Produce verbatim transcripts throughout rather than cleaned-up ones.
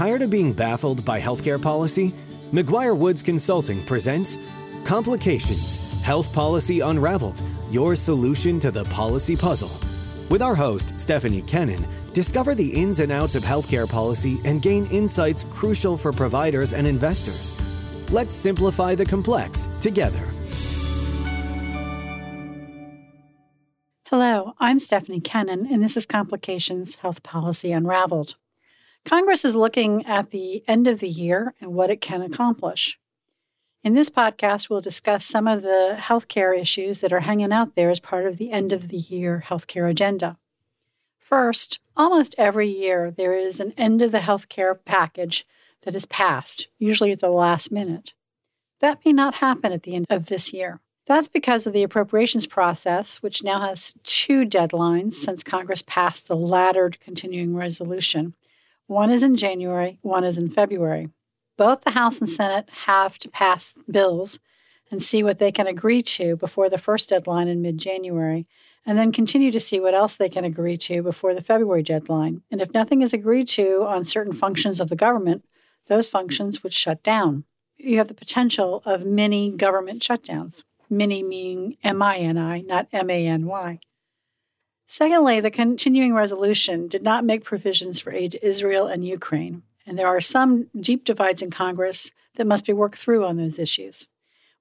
Tired of being baffled by healthcare policy? McGuire Woods Consulting presents Complications: Health Policy Unraveled, your solution to the policy puzzle. With our host, Stephanie Kennan, discover the ins and outs of healthcare policy and gain insights crucial for providers and investors. Let's simplify the complex together. Hello, I'm Stephanie Kennan, and this is Complications: Health Policy Unraveled. Congress is looking at the end of the year and what it can accomplish. In this podcast, we'll discuss some of the healthcare issues that are hanging out there as part of the end-of-the-year healthcare agenda. First, almost every year, there is an end-of-the-healthcare package that is passed, usually at the last minute. That may not happen at the end of this year. That's because of the appropriations process, which now has two deadlines since Congress passed the laddered continuing resolution. One is in January, one is in February. Both the House and Senate have to pass bills and see what they can agree to before the first deadline in mid-January, and then continue to see what else they can agree to before the February deadline. And if nothing is agreed to on certain functions of the government, those functions would shut down. You have the potential of mini government shutdowns, mini meaning M I N I, not M A N Y. Secondly, the continuing resolution did not make provisions for aid to Israel and Ukraine. And there are some deep divides in Congress that must be worked through on those issues.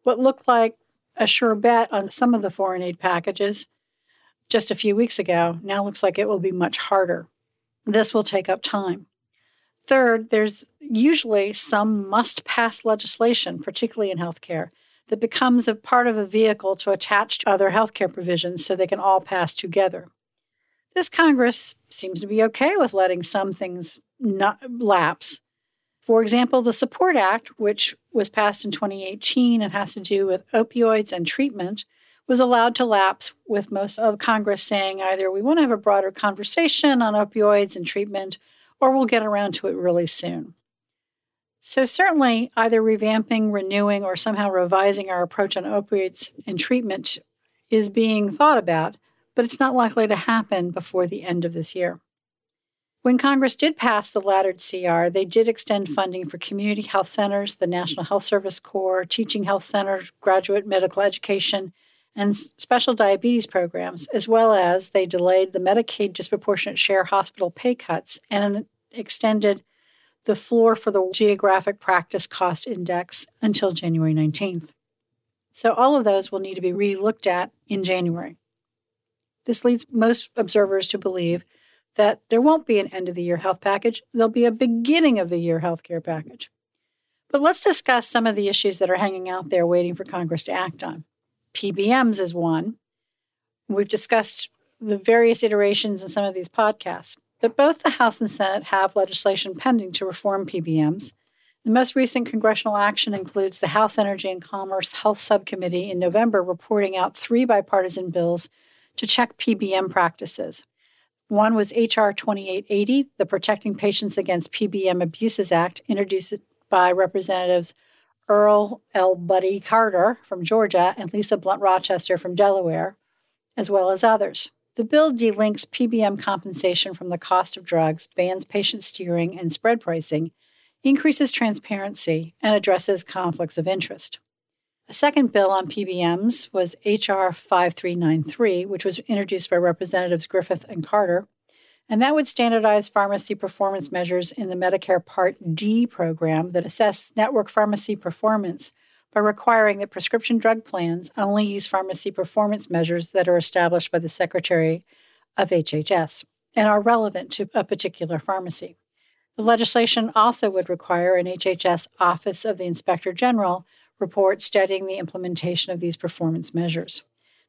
What looked like a sure bet on some of the foreign aid packages just a few weeks ago now looks like it will be much harder. This will take up time. Third, there's usually some must-pass legislation, particularly in healthcare, that becomes a part of a vehicle to attach to other healthcare provisions so they can all pass together. This Congress seems to be okay with letting some things not lapse. For example, the SUPPORT Act, which was passed in twenty eighteen and has to do with opioids and treatment, was allowed to lapse with most of Congress saying either we want to have a broader conversation on opioids and treatment, or we'll get around to it really soon. So certainly either revamping, renewing, or somehow revising our approach on opioids and treatment is being thought about, but it's not likely to happen before the end of this year. When Congress did pass the laddered C R, they did extend funding for community health centers, the National Health Service Corps, teaching health centers, graduate medical education, and special diabetes programs, as well as they delayed the Medicaid disproportionate share hospital pay cuts and extended the floor for the Geographic Practice Cost Index until January nineteenth. So all of those will need to be re-looked at in January. This leads most observers to believe that there won't be an end-of-the-year health package. There'll be a beginning-of-the-year health care package. But let's discuss some of the issues that are hanging out there waiting for Congress to act on. P B Ms is one. We've discussed the various iterations in some of these podcasts. But both the House and Senate have legislation pending to reform P B Ms. The most recent congressional action includes the House Energy and Commerce Health Subcommittee in November reporting out three bipartisan bills to check P B M practices. One was H R twenty-eight eighty, the Protecting Patients Against P B M Abuses Act, introduced by Representatives Earl L. Buddy Carter from Georgia and Lisa Blunt Rochester from Delaware, as well as others. The bill delinks P B M compensation from the cost of drugs, bans patient steering and spread pricing, increases transparency, and addresses conflicts of interest. A second bill on P B Ms was H R fifty-three ninety-three, which was introduced by Representatives Griffith and Carter, and that would standardize pharmacy performance measures in the Medicare Part D program that assesses network pharmacy performance by requiring that prescription drug plans only use pharmacy performance measures that are established by the Secretary of H H S and are relevant to a particular pharmacy. The legislation also would require an H H S Office of the Inspector General report studying the implementation of these performance measures.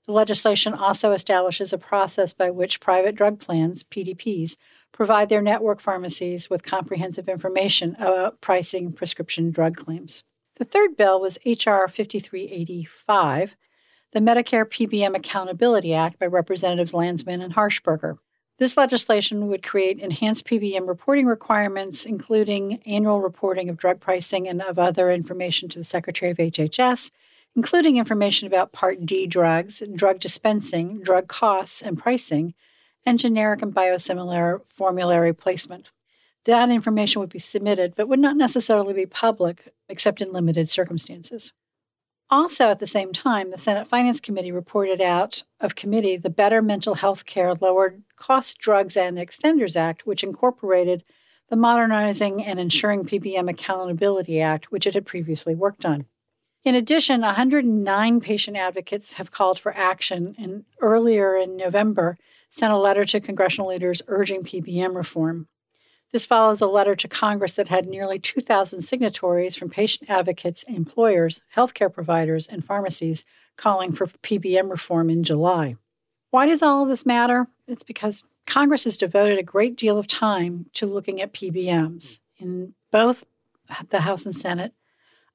The legislation also establishes a process by which private drug plans, P D Ps, provide their network pharmacies with comprehensive information about pricing prescription drug claims. The third bill was H R fifty-three eighty-five, the Medicare P B M Accountability Act by Representatives Landsman and Harshberger. This legislation would create enhanced P B M reporting requirements, including annual reporting of drug pricing and of other information to the Secretary of H H S, including information about Part D drugs, drug dispensing, drug costs and pricing, and generic and biosimilar formulary placement. that information would be submitted, but would not necessarily be public, except in limited circumstances. Also, at the same time, the Senate Finance Committee reported out of committee the Better Mental Health Care Lower Cost Drugs and Extenders Act, which incorporated the Modernizing and Ensuring P B M Accountability Act, which it had previously worked on. In addition, one hundred nine patient advocates have called for action, and earlier in November sent a letter to congressional leaders urging P B M reform. This follows a letter to Congress that had nearly two thousand signatories from patient advocates, employers, healthcare providers, and pharmacies calling for P B M reform in July. Why does all of this matter? It's because Congress has devoted a great deal of time to looking at P B Ms in both the House and Senate.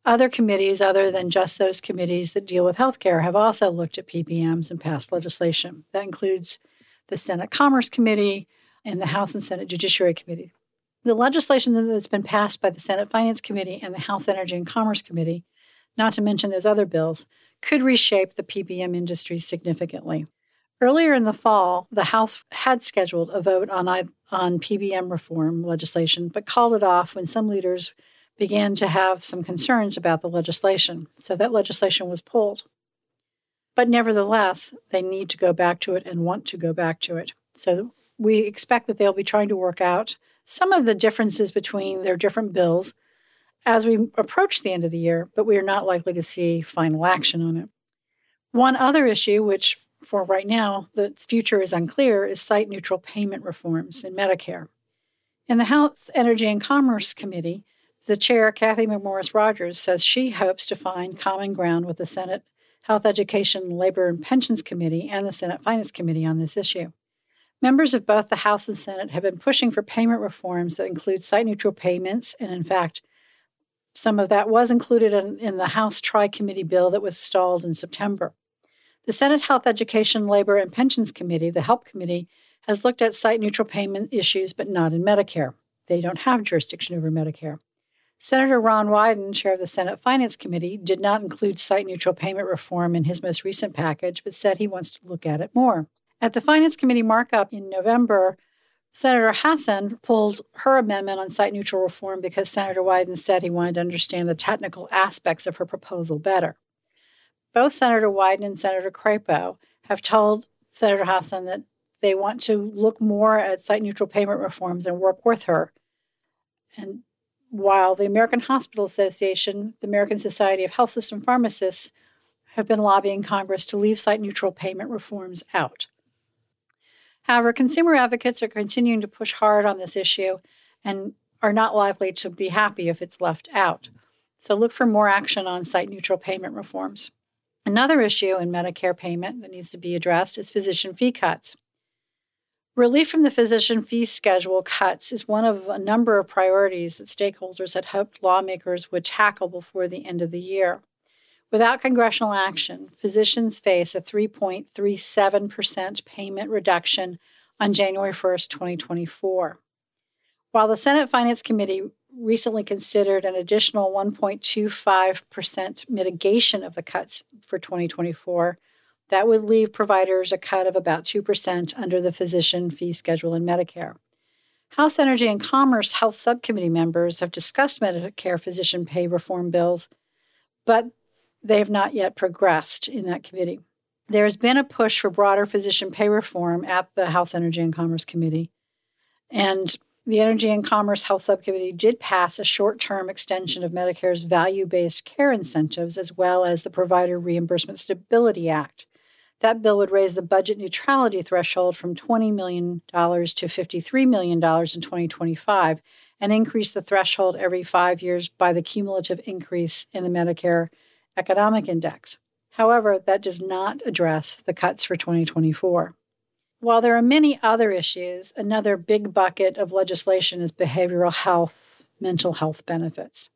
Other committees other than just those committees that deal with healthcare have also looked at P B Ms and passed legislation. That includes the Senate Commerce Committee and the House and Senate Judiciary Committee. The legislation that's been passed by the Senate Finance Committee and the House Energy and Commerce Committee, not to mention those other bills, could reshape the P B M industry significantly. Earlier in the fall, the House had scheduled a vote on, on P B M reform legislation, but called it off when some leaders began to have some concerns about the legislation. So that legislation was pulled. But nevertheless, they need to go back to it and want to go back to it. So we expect that they'll be trying to work out some of the differences between their different bills as we approach the end of the year, but we are not likely to see final action on it. One other issue, which for right now, that's future is unclear, is site-neutral payment reforms in Medicare. In the House Energy and Commerce Committee, the chair, Kathy McMorris-Rogers, says she hopes to find common ground with the Senate Health, Education, Labor, and Pensions Committee and the Senate Finance Committee on this issue. Members of both the House and Senate have been pushing for payment reforms that include site-neutral payments, and in fact, some of that was included in, in the House Tri-Committee bill that was stalled in September. The Senate Health, Education, Labor, and Pensions Committee, the HELP Committee, has looked at site-neutral payment issues, but not in Medicare. They don't have jurisdiction over Medicare. Senator Ron Wyden, chair of the Senate Finance Committee, did not include site-neutral payment reform in his most recent package, but said he wants to look at it more. At the Finance Committee markup in November, Senator Hassan pulled her amendment on site-neutral reform because Senator Wyden said he wanted to understand the technical aspects of her proposal better. Both Senator Wyden and Senator Crapo have told Senator Hassan that they want to look more at site-neutral payment reforms and work with her. And while the American Hospital Association, the American Society of Health System Pharmacists, have been lobbying Congress to leave site-neutral payment reforms out. However, consumer advocates are continuing to push hard on this issue and are not likely to be happy if it's left out. So look for more action on site-neutral payment reforms. Another issue in Medicare payment that needs to be addressed is physician fee cuts. Relief from the physician fee schedule cuts is one of a number of priorities that stakeholders had hoped lawmakers would tackle before the end of the year. Without congressional action, physicians face a three point three seven percent payment reduction on January first, twenty twenty-four. While the Senate Finance Committee recently considered an additional one point two five percent mitigation of the cuts for twenty twenty-four, that would leave providers a cut of about two percent under the physician fee schedule in Medicare. House Energy and Commerce Health Subcommittee members have discussed Medicare physician pay reform bills, but they have not yet progressed in that committee. There has been a push for broader physician pay reform at the House Energy and Commerce Committee, and the Energy and Commerce Health Subcommittee did pass a short-term extension of Medicare's value-based care incentives as well as the Provider Reimbursement Stability Act. That bill would raise the budget neutrality threshold from twenty million dollars to fifty-three million dollars in twenty twenty-five and increase the threshold every five years by the cumulative increase in the Medicare Economic Index. However, that does not address the cuts for twenty twenty-four. While there are many other issues, another big bucket of legislation is behavioral health, mental health benefits.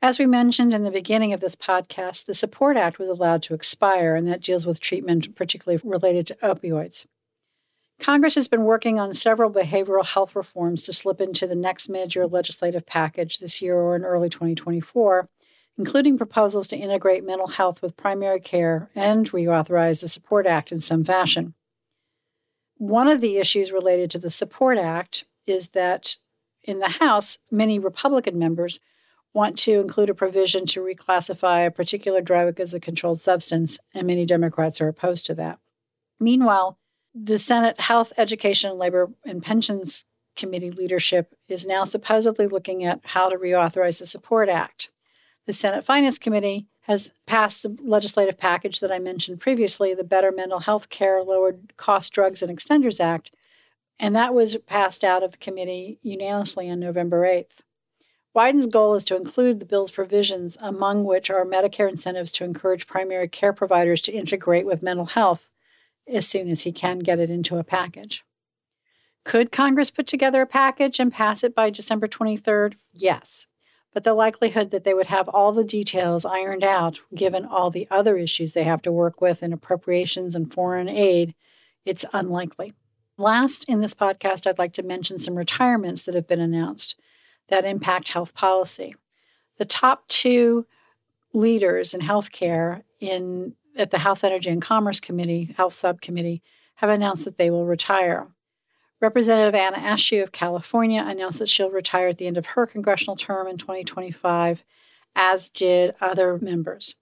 As we mentioned in the beginning of this podcast, the SUPPORT Act was allowed to expire, and that deals with treatment particularly related to opioids. Congress has been working on several behavioral health reforms to slip into the next major legislative package this year or in early twenty twenty-four, including proposals to integrate mental health with primary care and reauthorize the SUPPORT Act in some fashion. One of the issues related to the SUPPORT Act is that in the House, many Republican members want to include a provision to reclassify a particular drug as a controlled substance, and many Democrats are opposed to that. Meanwhile, the Senate Health, Education, Labor, and Pensions Committee leadership is now supposedly looking at how to reauthorize the SUPPORT Act. The Senate Finance Committee has passed the legislative package that I mentioned previously, the Better Mental Health Care Lower Cost Drugs and Extenders Act, and that was passed out of the committee unanimously on November eighth. Wyden's goal is to include the bill's provisions, among which are Medicare incentives to encourage primary care providers to integrate with mental health as soon as he can get it into a package. Could Congress put together a package and pass it by December twenty-third? Yes, but the likelihood that they would have all the details ironed out, given all the other issues they have to work with in appropriations and foreign aid, it's unlikely. Last, in this podcast, I'd like to mention some retirements that have been announced that impact health policy. The top two leaders in healthcare in at the House Energy and Commerce Committee, Health Subcommittee, have announced that they will retire. Representative Anna Eshoo of California announced that she'll retire at the end of her congressional term in twenty twenty-five, as did other members.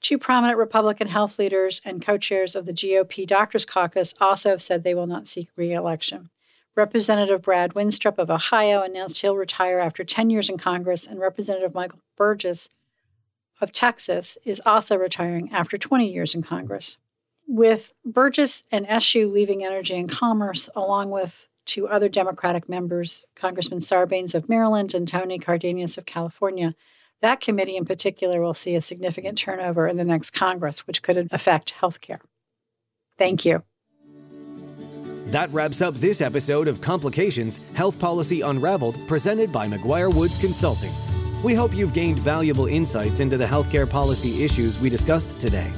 Two prominent Republican health leaders and co-chairs of the G O P Doctors Caucus also have said they will not seek re-election. Representative Brad Wenstrup of Ohio announced he'll retire after ten years in Congress, and Representative Michael Burgess of Texas is also retiring after twenty years in Congress. With Burgess and Eshoo leaving Energy and Commerce, along with two other Democratic members, Congressman Sarbanes of Maryland and Tony Cardenas of California, that committee in particular will see a significant turnover in the next Congress, which could affect healthcare. Thank you. That wraps up this episode of Complications: Health Policy Unraveled, presented by McGuire Woods Consulting. We hope you've gained valuable insights into the healthcare policy issues we discussed today.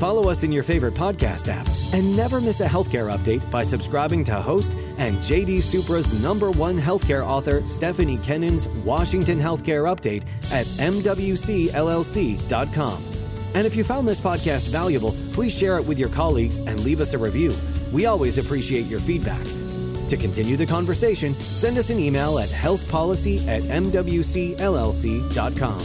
Follow us in your favorite podcast app and never miss a healthcare update by subscribing to host and J D Supra's number one healthcare author, Stephanie Kennan's Washington Healthcare Update at m w c l l c dot com. And if you found this podcast valuable, please share it with your colleagues and leave us a review. We always appreciate your feedback. To continue the conversation, send us an email at healthpolicy at m w c l l c dot com.